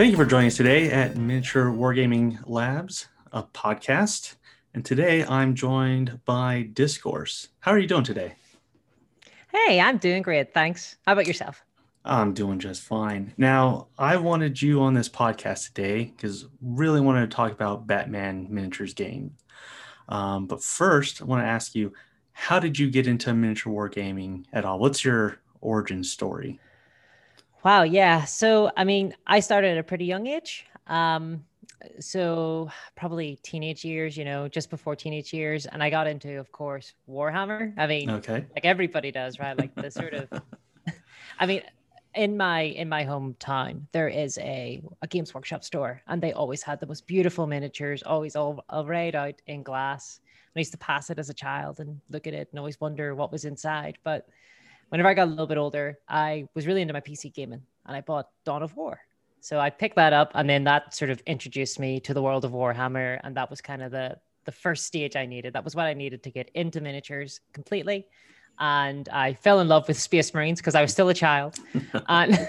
Thank you for joining us today at Miniature Wargaming Labs, a podcast. And today I'm joined by Discourse. How are you doing today? Hey, I'm doing great. Thanks. How about yourself? I'm doing just fine. Now, I wanted you on this podcast today because really wanted to talk about Batman Miniatures Game. But first, I want to ask you, how did you get into miniature wargaming at all? What's your origin story? Wow. Yeah. So, I mean, I started at a pretty young age. So probably teenage years, you know, just before teenage years. And I got into, of course, Warhammer. I mean, like everybody does, right? Like the sort of, I mean, in my hometown, there is a Games Workshop store, and they always had the most beautiful miniatures, always all arrayed out in glass. I used to pass it as a child and look at it and always wonder what was inside. But whenever I got a little bit older, I was really into my PC gaming, and I bought Dawn of War. So I picked that up, and then that sort of introduced me to the world of Warhammer, and that was kind of the first stage I needed. That was what I needed to get into miniatures completely. And I fell in love with Space Marines because I was still a child. and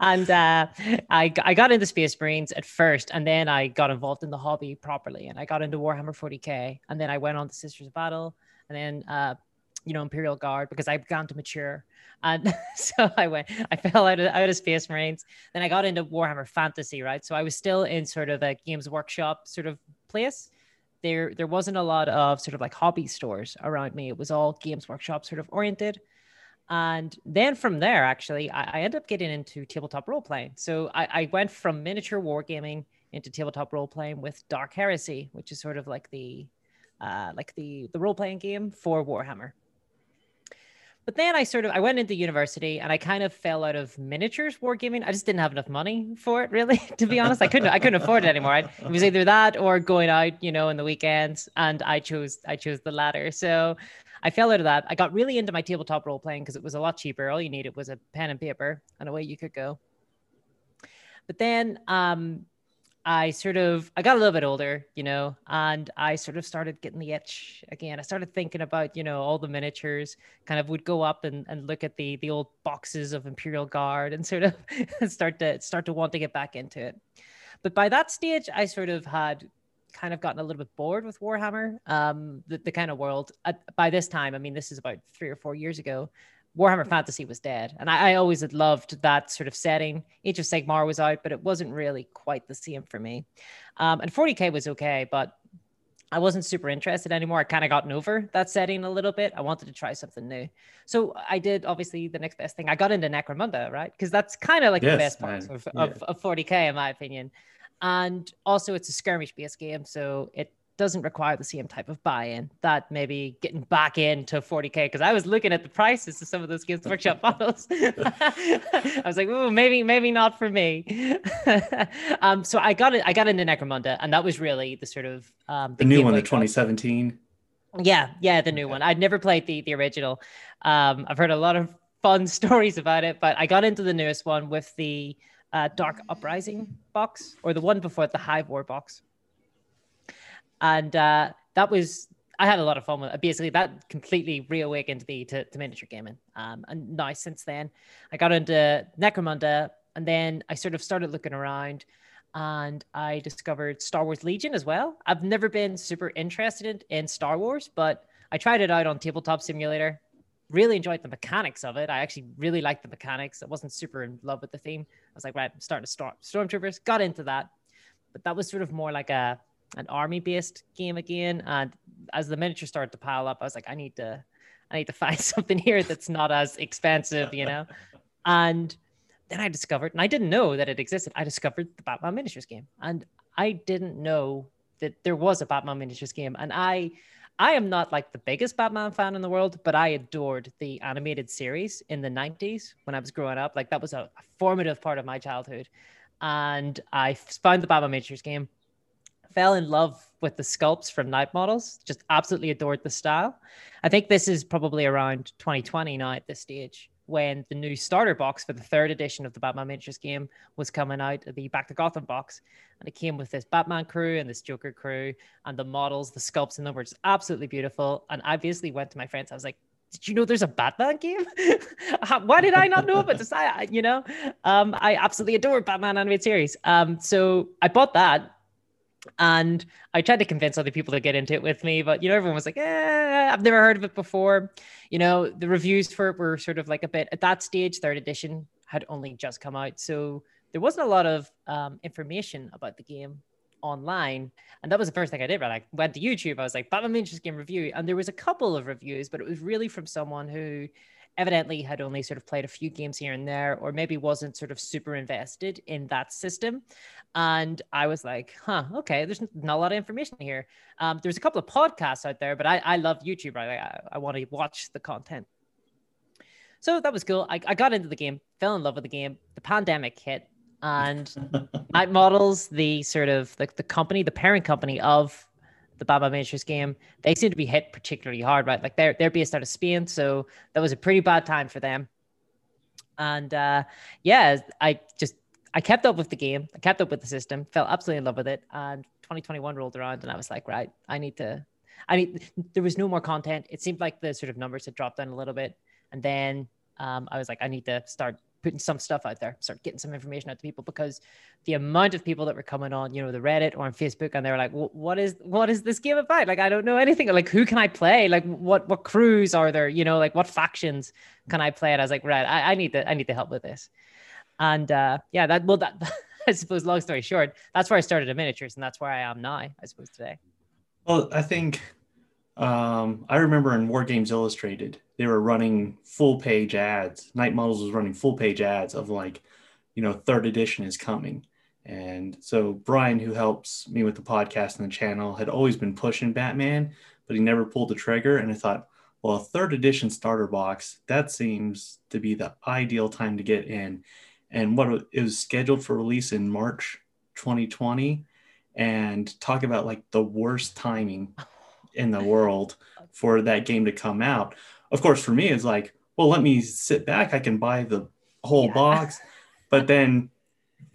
I got into Space Marines at first, and then I got involved in the hobby properly. And I got into Warhammer 40K, and then I went on to Sisters of Battle, and then, Imperial Guard, because I began to mature. And so I fell out of Space Marines. Then I got into Warhammer Fantasy, right? So I was still in sort of a Games Workshop sort of place. There wasn't a lot of sort of like hobby stores around me. It was all Games Workshop sort of oriented. And then from there, actually, I ended up getting into tabletop role-playing. So I went from miniature wargaming into tabletop role-playing with Dark Heresy, which is sort of like the role-playing game for Warhammer. But then I went into university, and I kind of fell out of miniatures wargaming. I just didn't have enough money for it, really, to be honest. I couldn't afford it anymore. It was either that or going out, you know, on the weekends. And I chose the latter. So I fell out of that. I got really into my tabletop role playing because it was a lot cheaper. All you needed was a pen and paper, and away you could go. But then I got a little bit older, you know, and I sort of started getting the itch again. I started thinking about, you know, all the miniatures, kind of would go up and look at the old boxes of Imperial Guard and sort of start to want to get back into it. But by that stage, I sort of had kind of gotten a little bit bored with Warhammer, the kind of world. By this time, I mean, this is about 3 or 4 years ago, Warhammer Fantasy was dead. And I always had loved that sort of setting. Age of Sigmar was out, but it wasn't really quite the same for me. And 40K was okay, but I wasn't super interested anymore. I kind of gotten over that setting a little bit. I wanted to try something new. So I did, obviously, the next best thing. I got into Necromunda, right? Because that's kind of like the best part of 40K, in my opinion. And also, it's a skirmish-based game, so it doesn't require the same type of buy-in that maybe getting back into 40K, because I was looking at the prices of some of those Games Workshop models. I was like, ooh, maybe not for me. So I got into Necromunda, and that was really the sort of the new one, the 2017. Yeah, the new one. I'd never played the original. I've heard a lot of fun stories about it, but I got into the newest one with the Dark Uprising box, or the one before, the Hive War box. And I had a lot of fun with it. Basically, that completely reawakened me to miniature gaming. And now, since then, I got into Necromunda, and then I sort of started looking around, and I discovered Star Wars Legion as well. I've never been super interested in Star Wars, but I tried it out on Tabletop Simulator. Really enjoyed the mechanics of it. I actually really liked the mechanics. I wasn't super in love with the theme. I was like, right, I'm starting to Stormtroopers. Got into that. But that was sort of more like an army-based game again, and as the miniatures started to pile up, I was like, I need to find something here that's not as expensive, you know. And then I discovered, and I didn't know that it existed, I discovered the Batman Miniatures game, and I didn't know that there was a Batman Miniatures game. And I am not like the biggest Batman fan in the world, but I adored the animated series in the 90s when I was growing up. Like, that was a formative part of my childhood, and I found the Batman Miniatures game. Fell in love with the sculpts from Knight Models, just absolutely adored the style. I think this is probably around 2020 now at this stage, when the new starter box for the third edition of the Batman Miniatures game was coming out, the Back to Gotham box. And it came with this Batman crew and this Joker crew, and the models, the sculpts in them were just absolutely beautiful. And I basically went to my friends, I was like, did you know there's a Batman game? Why did I not know about this? I absolutely adore Batman animated series. So I bought that. And I tried to convince other people to get into it with me, but, everyone was like, I've never heard of it before. The reviews for it were sort of like a bit, at that stage, third edition had only just come out. So there wasn't a lot of information about the game online. And that was the first thing I did, right? I went to YouTube. I was like, Batman Miniatures Game review. And there was a couple of reviews, but it was really from someone who evidently had only sort of played a few games here and there, or maybe wasn't sort of super invested in that system. And I was like, okay, there's not a lot of information here. There's a couple of podcasts out there, but I love YouTube, right? Like, I want to watch the content. So that was cool. I got into the game, fell in love with the game. The pandemic hit, and Knight Models, the sort of like the company, the parent company of the Batman Miniatures game, they seem to be hit particularly hard, right? Like they're based out of Spain, so that was a pretty bad time for them. And I kept up with the game, I kept up with the system, fell absolutely in love with it. And 2021 rolled around, and I was like, right, there was no more content. It seemed like the sort of numbers had dropped down a little bit, and then I was like, I need to start putting some stuff out there, start getting some information out to people, because the amount of people that were coming on, the Reddit or on Facebook, and they were like, what is this game about? Like, I don't know anything. Like, who can I play? Like, what crews are there? Like, what factions can I play? And I was like, right, I need the help with this. And I suppose, long story short, that's where I started at Miniatures, and that's where I am now, I suppose, today. Well, I think I remember in War Games Illustrated, they were running full page ads. Knight Models was running full page ads of like, third edition is coming. And so Brian, who helps me with the podcast and the channel, had always been pushing Batman, but he never pulled the trigger. And I thought, well, a third edition starter box, that seems to be the ideal time to get in. And it was scheduled for release in March 2020. And talk about like the worst timing in the world for that game to come out. Of course, for me, it's like, well, let me sit back. I can buy the whole box. But then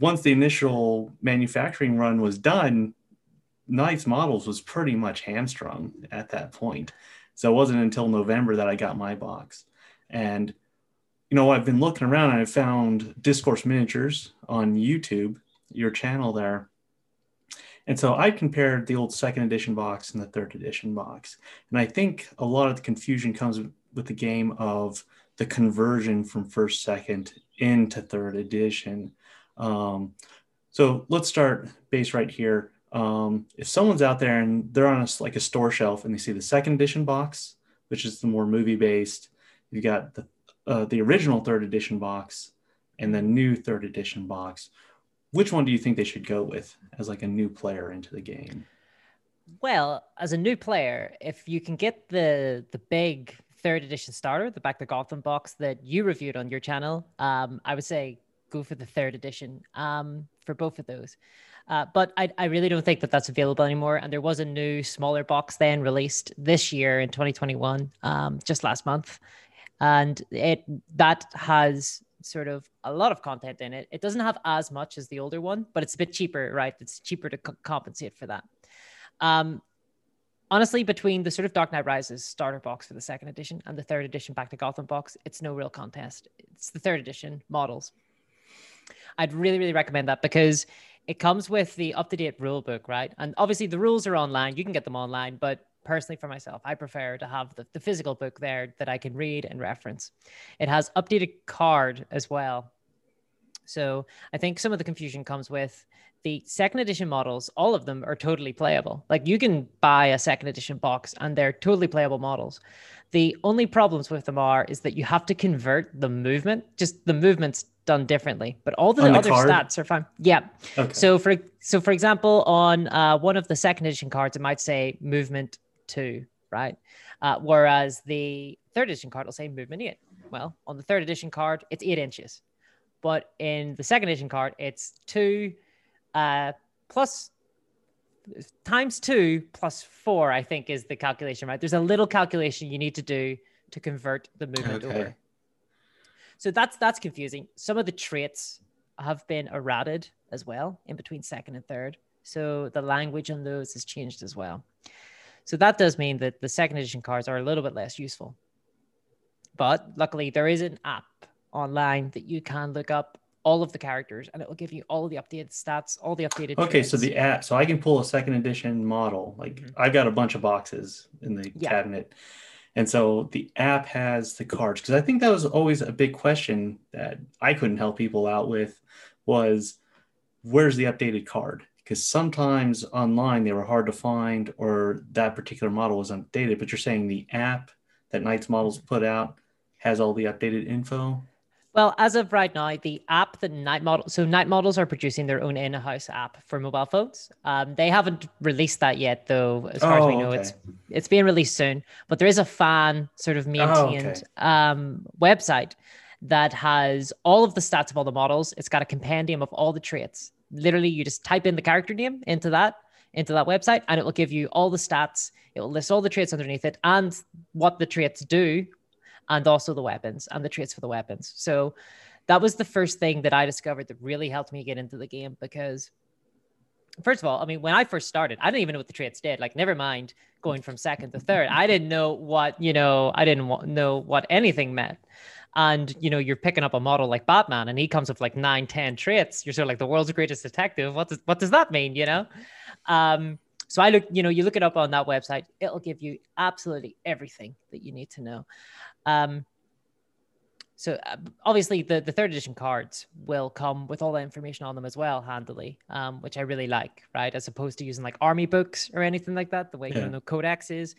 once the initial manufacturing run was done, Knight Models was pretty much hamstrung at that point. So it wasn't until November that I got my box. And, I've been looking around, and I found Discourse Miniatures on YouTube, your channel there. And so I compared the old second edition box and the third edition box. And I think a lot of the confusion comes with the game of the conversion from first, second into third edition. So let's start base right here. If someone's out there and they're on a store shelf and they see the second edition box, which is the more movie based, you've got the original third edition box and the new third edition box. Which one do you think they should go with as like a new player into the game? Well, as a new player, if you can get the big third edition starter, the Back to Gotham box that you reviewed on your channel, I would say go for the third edition for both of those. But I really don't think that that's available anymore. And there was a new smaller box then released this year in 2021, just last month. And that has sort of a lot of content in it. It doesn't have as much as the older one, but it's a bit cheaper, right? It's cheaper to compensate for that. Honestly, between the sort of Dark Knight Rises starter box for the second edition and the third edition Back to Gotham box, it's no real contest. It's the third edition models. I'd really, really recommend that because it comes with the up-to-date rule book, right? And obviously the rules are online. You can get them online, but personally, for myself, I prefer to have the physical book there that I can read and reference. It has updated card as well. So I think some of the confusion comes with the second edition models. All of them are totally playable. Like, you can buy a second edition box and they're totally playable models. The only problems with them is that you have to convert the movement. Just the movement's done differently, but all the other card stats are fine. Yeah. Okay. So for example, on one of the second edition cards, it might say movement 2, right? Whereas the third edition card will say movement 8. Well, on the third edition card, it's 8 inches. But in the second edition card, it's 2 times 2 plus 4, I think is the calculation, right? There's a little calculation you need to do to convert the movement over. So that's confusing. Some of the traits have been errated as well in between second and third. So the language on those has changed as well. So that does mean that the second edition cards are a little bit less useful. But luckily, there is an app online that you can look up all of the characters, and it will give you all of the updated stats, all the updated. Okay, trends. So the app, so I can pull a second edition model. Like I've got a bunch of boxes in the cabinet, and so the app has the cards, because I think that was always a big question that I couldn't help people out with was, where's the updated card? Because sometimes online they were hard to find, or that particular model was updated. But you're saying the app that Knight Models put out has all the updated info? Well, as of right now, the app, the Knight Models, so Knight Models are producing their own in-house app for mobile phones. They haven't released that yet, though. As far as we know, it's being released soon. But there is a fan sort of maintained website that has all of the stats of all the models. It's got a compendium of all the traits. Literally, you just type in the character name into that website, and it will give you all the stats. It will list all the traits underneath it and what the traits do, and also the weapons and the traits for the weapons. So that was the first thing that I discovered that really helped me get into the game, because first of all, I mean, when I first started, I didn't even know what the traits did, like never mind going from second to third. I didn't know what, you know, I didn't know what anything meant. And, you know, you're picking up a model like Batman and he comes with like 9, 10 traits. You're sort of like the world's greatest detective. What does that mean? You know? So I look, you know, you look it up on that website, it'll give you absolutely everything that you need to know. So obviously the third edition cards will come with all the information on them as well, handily, which I really like, right? As opposed to using like army books or anything like that, the way, you know, Codex is.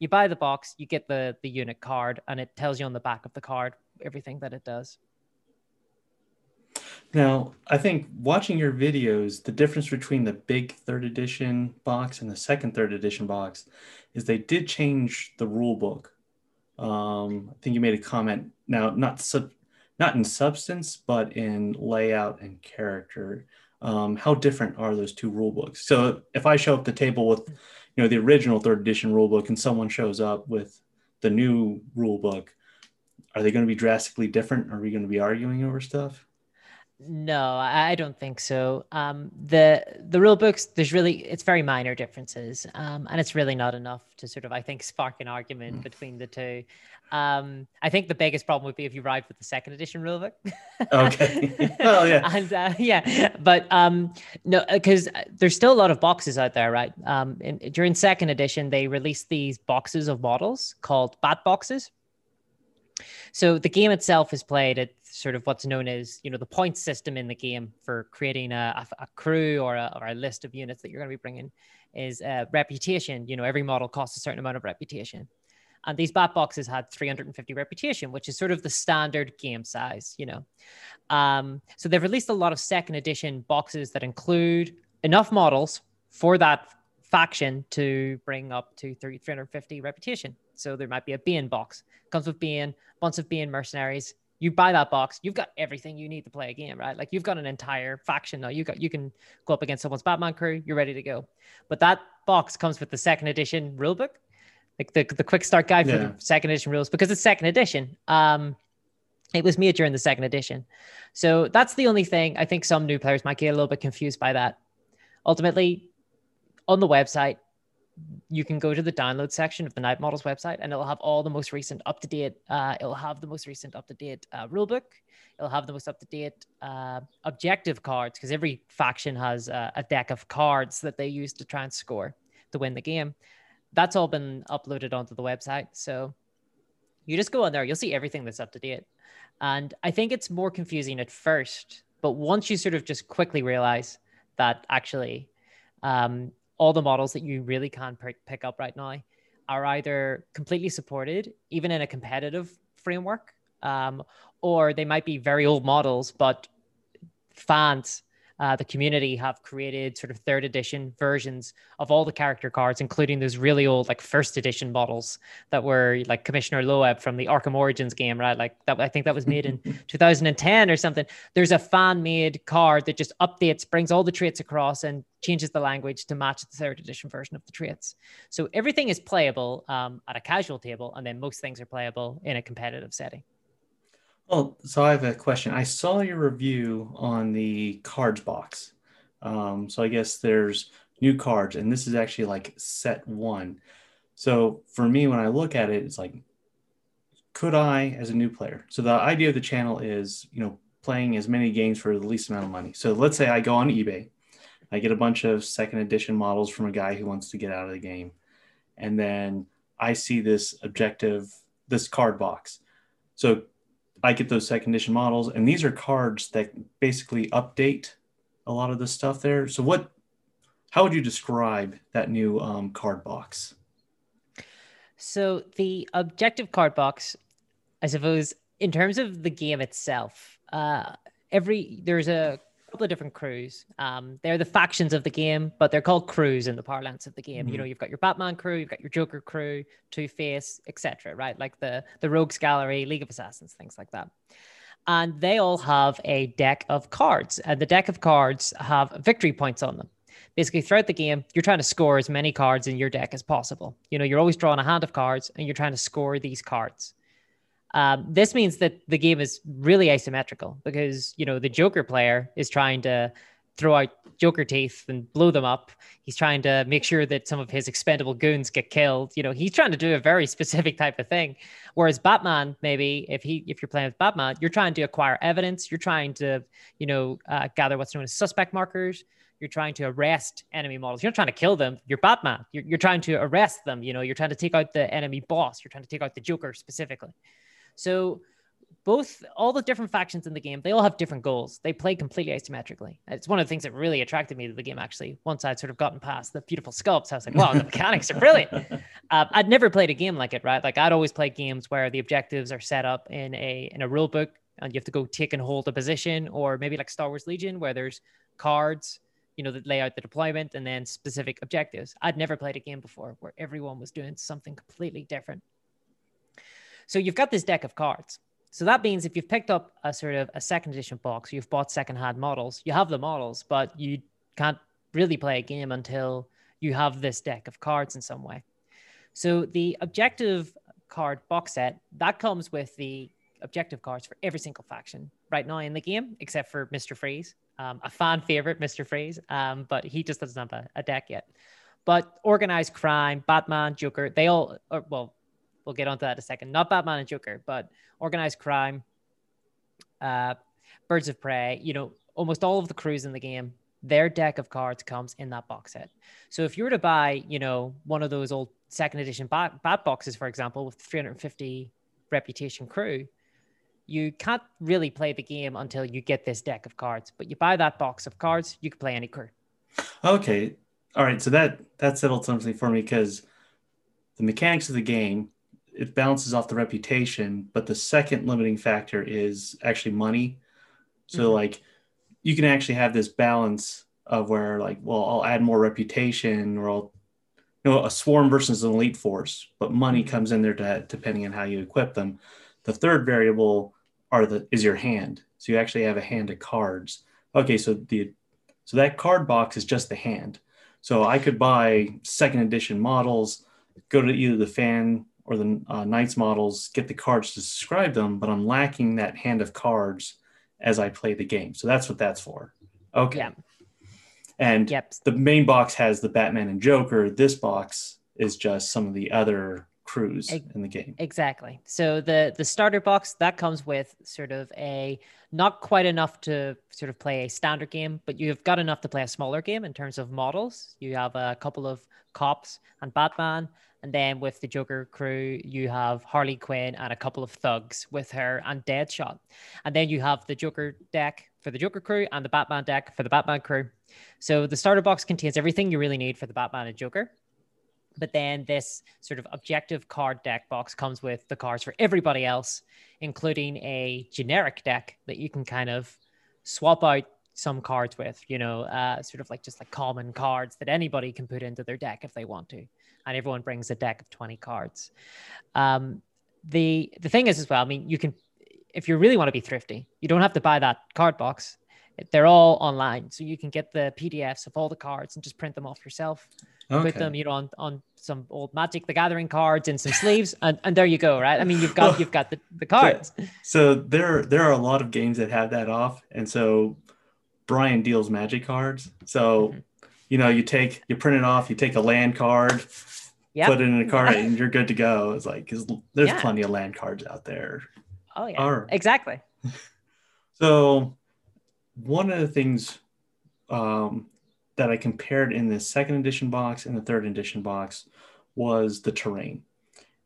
You buy the box, you get the unit card, and it tells you on the back of the card everything that it does. Now, I think watching your videos, the difference between the big third edition box and the second third edition box is they did change the rule book. I think you made a comment, now not in substance, but in layout and character. How different are those two rule books? So if I show up the table with, you know, the original third edition rule book and someone shows up with the new rule book, are they going to be drastically different? Are we going to be arguing over stuff? No, I don't think so. The rule books, there's really, it's very minor differences, and it's really not enough to sort of, I think, spark an argument between the two. I think the biggest problem would be if you arrived with the second edition rule book. Okay. Well, yeah. And, but no, because there's still a lot of boxes out there, right? During second edition, they released these boxes of models called bat boxes. So the game itself is played at sort of what's known as, you know, the point system in the game for creating a crew or a list of units that you're going to be bringing is reputation. You know, every model costs a certain amount of reputation. And these bat boxes had 350 reputation, which is sort of the standard game size, you know. So they've released a lot of second edition boxes that include enough models for that faction to bring up to 350 reputation. So there might be a Bane box, comes with Bane, bunch of Bane mercenaries. You buy that box, you've got everything you need to play a game, right? Like you've got an entire faction now. You can go up against someone's Batman crew. You're ready to go. But that box comes with the second edition rulebook, like the quick start guide for the second edition rules, because it's second edition. It was made during the second edition, so that's the only thing. I think some new players might get a little bit confused by that. Ultimately, on the website, you can go to the download section of the Knight Models website, and it'll have all the most recent up-to-date. It'll have the most recent up-to-date rulebook. It'll have the most up-to-date objective cards, because every faction has a deck of cards that they use to try and score to win the game. That's all been uploaded onto the website. So you just go on there, you'll see everything that's up-to-date. And I think it's more confusing at first, but once you sort of just quickly realize that actually... all the models that you really can pick up right now are either completely supported, even in a competitive framework, or they might be very old models, but fans, the community have created sort of third edition versions of all the character cards, including those really old, like first edition models that were like Commissioner Loeb from the Arkham Origins game, right? Like that, I think that was made in 2010 or something. There's a fan made card that just updates, brings all the traits across and changes the language to match the third edition version of the traits. So everything is playable at a casual table, and then most things are playable in a competitive setting. Well, so I have a question. I saw your review on the cards box. So I guess there's new cards, and this is actually like set one. So for me, when I look at it, it's like could I as a new player? So the idea of the channel is, you know, playing as many games for the least amount of money. So let's say I go on eBay, I get a bunch of second edition models from a guy who wants to get out of the game. And then I see this objective, this card box. So I get those second edition models, and these are cards that basically update a lot of the stuff there. So what, how would you describe that new card box? So the objective card box, I suppose, in terms of the game itself, there's a couple of different crews. They're the factions of the game, but they're called crews in the parlance of the game. Mm-hmm. You know, you've got your Batman crew, you've got your Joker crew, Two-Face, etc. Right, like the Rogues Gallery, League of Assassins, things like that. And they all have a deck of cards, and the deck of cards have victory points on them. Basically, throughout the game, you're trying to score as many cards in your deck as possible. You know, you're always drawing a hand of cards, and you're trying to score these cards. This means that the game is really asymmetrical because, you know, the Joker player is trying to throw out Joker teeth and blow them up. He's trying to make sure that some of his expendable goons get killed. You know, he's trying to do a very specific type of thing. Whereas Batman, maybe if you're playing with Batman, you're trying to acquire evidence. You're trying to, you know, gather what's known as suspect markers. You're trying to arrest enemy models. You're not trying to kill them. You're Batman. You're trying to arrest them. You know, you're trying to take out the enemy boss. You're trying to take out the Joker specifically. So all the different factions in the game, they all have different goals. They play completely asymmetrically. It's one of the things that really attracted me to the game, actually. Once I'd sort of gotten past the beautiful sculpts, I was like, wow, the mechanics are brilliant. I'd never played a game like it, right? Like, I'd always play games where the objectives are set up in a rule book, and you have to go take and hold a position, or maybe like Star Wars Legion, where there's cards, you know, that lay out the deployment and then specific objectives. I'd never played a game before where everyone was doing something completely different. So you've got this deck of cards. So that means if you've picked up a sort of a second edition box, you've bought secondhand models, you have the models, but you can't really play a game until you have this deck of cards in some way. So the objective card box set, that comes with the objective cards for every single faction right now in the game, except for Mr. Freeze, a fan favorite, Mr. Freeze, but he just doesn't have a deck yet. But Organized Crime, Batman, Joker, they all are, well, we'll get onto that in a second. Not Batman and Joker, but Organized Crime, Birds of Prey, you know, almost all of the crews in the game, their deck of cards comes in that box set. So if you were to buy, you know, one of those old second edition bat boxes, for example, with 350 reputation crew, you can't really play the game until you get this deck of cards. But you buy that box of cards, you can play any crew. Okay. All right. So that settled something for me, because the mechanics of the game, it balances off the reputation, but the second limiting factor is actually money. So mm-hmm. like, you can actually have this balance of where, like, well, I'll add more reputation, or I'll, you know, a swarm versus an elite force, but money comes in there depending on how you equip them. The third variable is your hand. So you actually have a hand of cards. Okay, so so that card box is just the hand. So I could buy second edition models, go to either the fan or the Knights models, get the cards to describe them, but I'm lacking that hand of cards as I play the game. So that's what that's for. Okay. Yeah. And yep. The main box has the Batman and Joker. This box is just some of the other crews in the game. Exactly. So the starter box, that comes with sort of not quite enough to sort of play a standard game, but you've got enough to play a smaller game in terms of models. You have a couple of cops and Batman. And then with the Joker crew, you have Harley Quinn and a couple of thugs with her and Deadshot. And then you have the Joker deck for the Joker crew and the Batman deck for the Batman crew. So the starter box contains everything you really need for the Batman and Joker. But then this sort of objective card deck box comes with the cards for everybody else, including a generic deck that you can kind of swap out some cards with, you know, sort of like just like common cards that anybody can put into their deck if they want to. And everyone brings a deck of 20 cards. The thing is as well, I mean, you can, if you really want to be thrifty, you don't have to buy that card box. They're all online. So you can get the PDFs of all the cards and just print them off yourself. Okay. Put them, you know, on some old Magic the Gathering cards and some sleeves, and there you go, right? I mean, you've got the cards. So there are a lot of games that have that off. And so Brian deals Magic cards. So, mm-hmm. You know, you print it off, you take a land card, Yep. Put it in a card and you're good to go. It's like, there's plenty of land cards out there. Oh yeah, exactly. So one of the things that I compared in the second edition box and the third edition box was the terrain.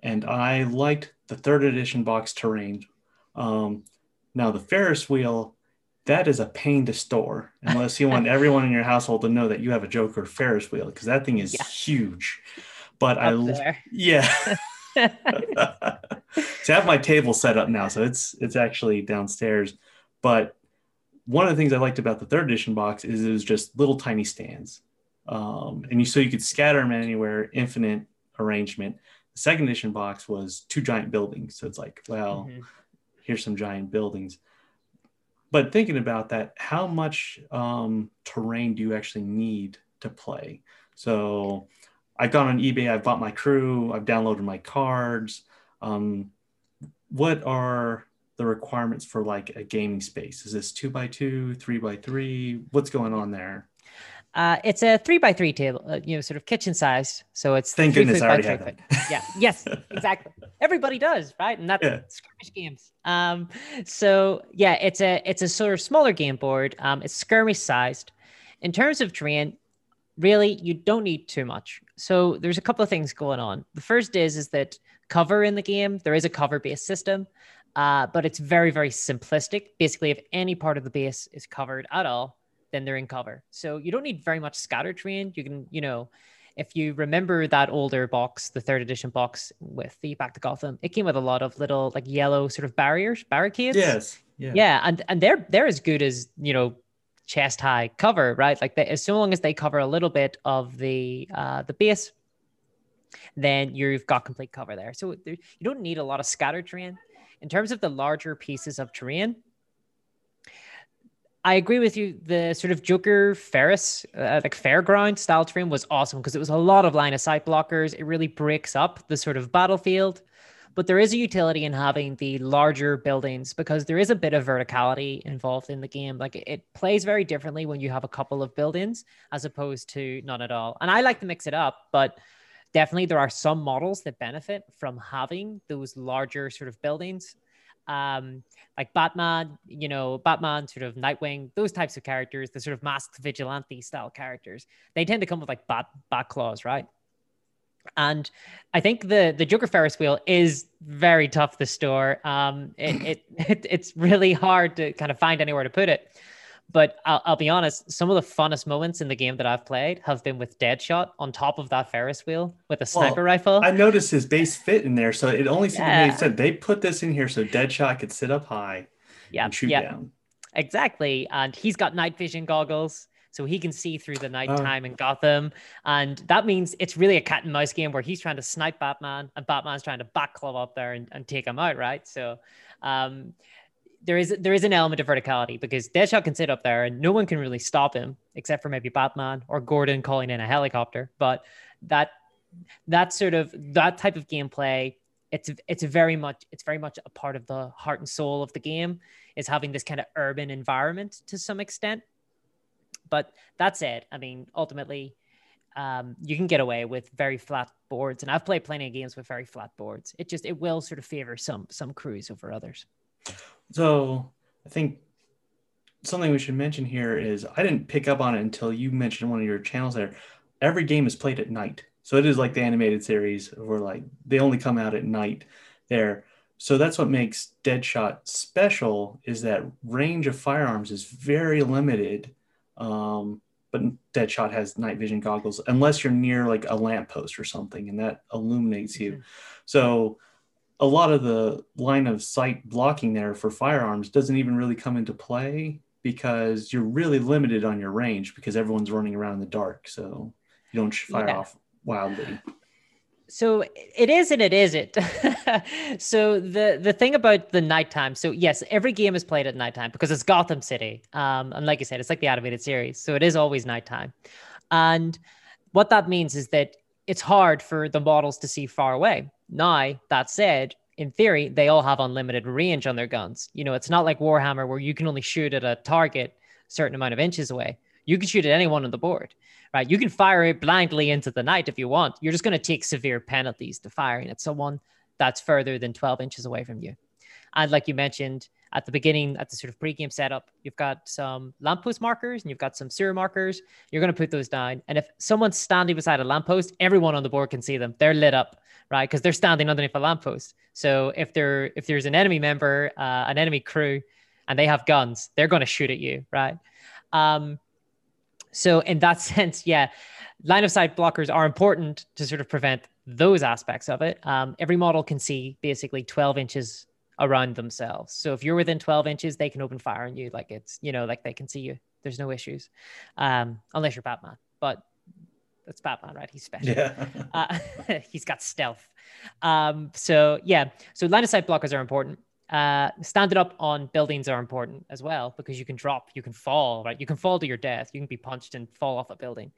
And I liked the third edition box terrain. Now the Ferris wheel, that is a pain to store unless you want everyone in your household to know that you have a Joker Ferris wheel, because that thing is huge. But so I have my table set up now, so it's actually downstairs. But one of the things I liked about the third edition box is it was just little tiny stands, so you could scatter them anywhere, infinite arrangement. The second edition box was two giant buildings, so it's like, well, here's some giant buildings. But thinking about that, how much terrain do you actually need to play? So I've gone on eBay, I've bought my crew, I've downloaded my cards. What are the requirements for like a gaming space? Is this 2x2, 3x3? What's going on there? It's a 3x3 table, sort of kitchen sized. So it's thank goodness I already have that. Yeah. Yes. Exactly. Everybody does, right? And that's skirmish games. It's a sort of smaller game board. It's skirmish sized. In terms of terrain, really, you don't need too much. So there's a couple of things going on. The first is that cover in the game. There is a cover based system, but it's very, very simplistic. Basically, if any part of the base is covered at all, then they're in cover. So you don't need very much scatter terrain. You can, if you remember that older box, the third edition box with the Back to Gotham, it came with a lot of little like yellow sort of barricades. Yes. Yeah. Yeah. And they're as good as, chest high cover, right? Like so long as they cover a little bit of the base, then you've got complete cover there. So you don't need a lot of scatter terrain. In terms of the larger pieces of terrain, I agree with you. The sort of Joker Ferris, like fairground style terrain was awesome because it was a lot of line of sight blockers. It really breaks up the sort of battlefield, but there is a utility in having the larger buildings because there is a bit of verticality involved in the game. Like it plays very differently when you have a couple of buildings as opposed to none at all. And I like to mix it up, but definitely there are some models that benefit from having those larger sort of buildings. Like Batman, Batman, sort of Nightwing, those types of characters, the sort of masked vigilante style characters, they tend to come with like bat claws, right? And I think the Joker Ferris wheel is very tough to store. It's really hard to kind of find anywhere to put it. But I'll be honest, some of the funnest moments in the game that I've played have been with Deadshot on top of that Ferris wheel with a sniper rifle. I noticed his base fit in there, so it only seemed to make sense. They put this in here so Deadshot could sit up high and shoot down. Exactly. And he's got night vision goggles, so he can see through the nighttime in Gotham. And that means it's really a cat and mouse game where he's trying to snipe Batman and Batman's trying to back club up there and take him out, right? So... There is an element of verticality because Deadshot can sit up there and no one can really stop him except for maybe Batman or Gordon calling in a helicopter. But that type of gameplay, it's very much a part of the heart and soul of the game, is having this kind of urban environment to some extent. But that said, I mean, ultimately, you can get away with very flat boards, and I've played plenty of games with very flat boards. It will sort of favor some crews over others. So I think something we should mention here is I didn't pick up on it until you mentioned one of your channels there. Every game is played at night. So it is like the animated series where like they only come out at night there. So that's what makes Deadshot special, is that range of firearms is very limited. But Deadshot has night vision goggles unless you're near like a lamppost or something, and that illuminates you. So a lot of the line of sight blocking there for firearms doesn't even really come into play because you're really limited on your range because everyone's running around in the dark. So you don't fire off wildly. So it is and it isn't. So the thing about the nighttime, so yes, every game is played at nighttime because it's Gotham City. And like I said, it's like the animated series. So it is always nighttime. And what that means is that it's hard for the models to see far away. Now, that said, in theory, they all have unlimited range on their guns. It's not like Warhammer where you can only shoot at a target a certain amount of inches away. You can shoot at anyone on the board, right? You can fire it blindly into the night if you want. You're just going to take severe penalties to firing at someone that's further than 12 inches away from you. And like you mentioned at the beginning, at the sort of pregame setup, you've got some lamppost markers and you've got some sewer markers. You're going to put those down. And if someone's standing beside a lamppost, everyone on the board can see them. They're lit up, right? Because they're standing underneath a lamppost. So if there's an enemy member, an enemy crew, and they have guns, they're going to shoot at you, right? So in that sense, yeah, line of sight blockers are important to sort of prevent those aspects of it. Every model can see basically 12 inches around themselves. So if you're within 12 inches, they can open fire on you. Like it's, you know, like they can see you. There's no issues, unless you're Batman, but that's Batman, right? He's special. Yeah. He's got stealth. So line of sight blockers are important. Standing up on buildings are important as well, because you can drop, you can fall, right? You can fall to your death. You can be punched and fall off a building.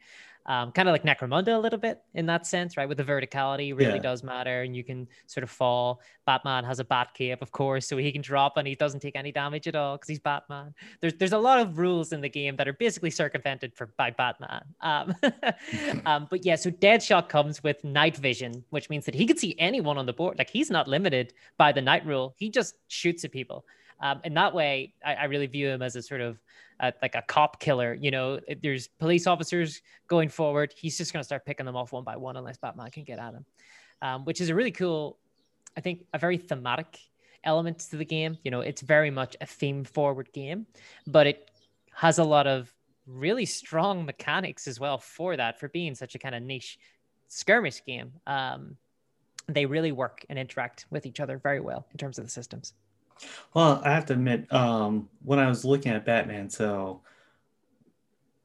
Kind of like Necromunda a little bit in that sense, right? With the verticality really does matter, and you can sort of fall. Batman has a bat cape, of course, so he can drop and he doesn't take any damage at all because he's Batman. There's a lot of rules in the game that are basically circumvented by Batman. So Deadshot comes with night vision, which means that he could see anyone on the board. Like, he's not limited by the night rule. He just shoots at people. In that way, I really view him as a sort of like a cop killer. You know, there's police officers going forward. He's just going to start picking them off one by one unless Batman can get at him, which is a really cool, I think, a very thematic element to the game. You know, it's very much a theme-forward game, but it has a lot of really strong mechanics as well for that, for being such a kind of niche skirmish game. They really work and interact with each other very well in terms of the systems. Well, I have to admit, when I was looking at Batman, so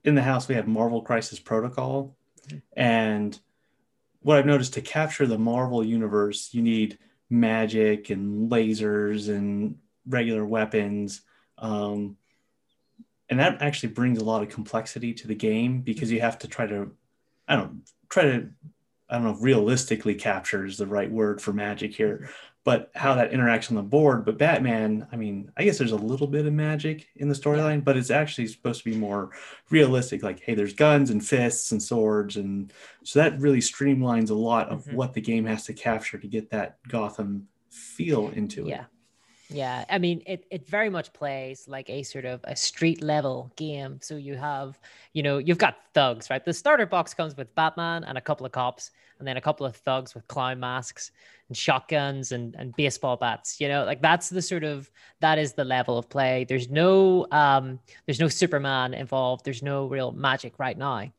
in the house we have Marvel Crisis Protocol, and what I've noticed, to capture the Marvel universe, you need magic and lasers and regular weapons, and that actually brings a lot of complexity to the game, because you have to try to if realistically capture is the right word for magic here, but how that interacts on the board. But Batman, I mean, I guess there's a little bit of magic in the storyline, but it's actually supposed to be more realistic. Like, hey, there's guns and fists and swords. And so that really streamlines a lot of what the game has to capture to get that Gotham feel into it. Yeah. I mean, it very much plays like a sort of a street level game. So you have, you know, you've got thugs, right? The starter box comes with Batman and a couple of cops, and then a couple of thugs with clown masks and shotguns and baseball bats. You know, like that is the level of play. There's no Superman involved. There's no real magic right now.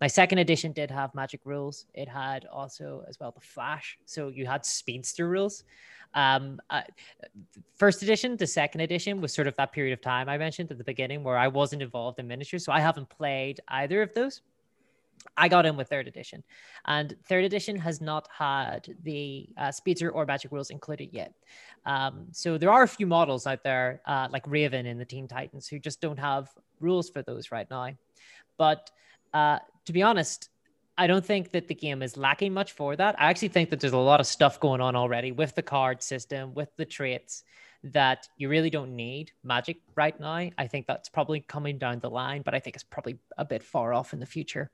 My second edition did have magic rules. It had also as well the Flash. So you had speedster rules. First edition to second edition was sort of that period of time I mentioned at the beginning where I wasn't involved in miniatures. So I haven't played either of those. I got in with third edition, and third edition has not had the speedster or magic rules included yet. So there are a few models out there like Raven in the Teen Titans who just don't have rules for those right now. But to be honest, I don't think that the game is lacking much for that. I actually think that there's a lot of stuff going on already with the card system, with the traits, that you really don't need magic right now. I think that's probably coming down the line, but I think it's probably a bit far off in the future.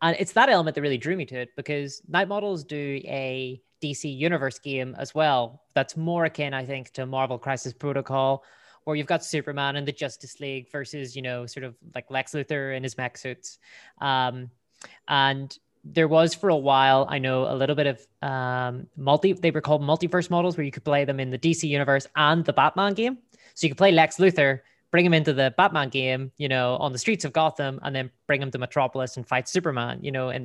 And it's that element that really drew me to it, because Knight Models do a DC Universe game as well. That's more akin, I think, to Marvel Crisis Protocol, or you've got Superman and the Justice League versus, you know, sort of like Lex Luthor in his mech suits. And there was for a while, I know, a little bit of they were called multiverse models, where you could play them in the DC Universe and the Batman game. So you could play Lex Luthor, bring him into the Batman game, you know, on the streets of Gotham, and then bring him to Metropolis and fight Superman, you know, in that.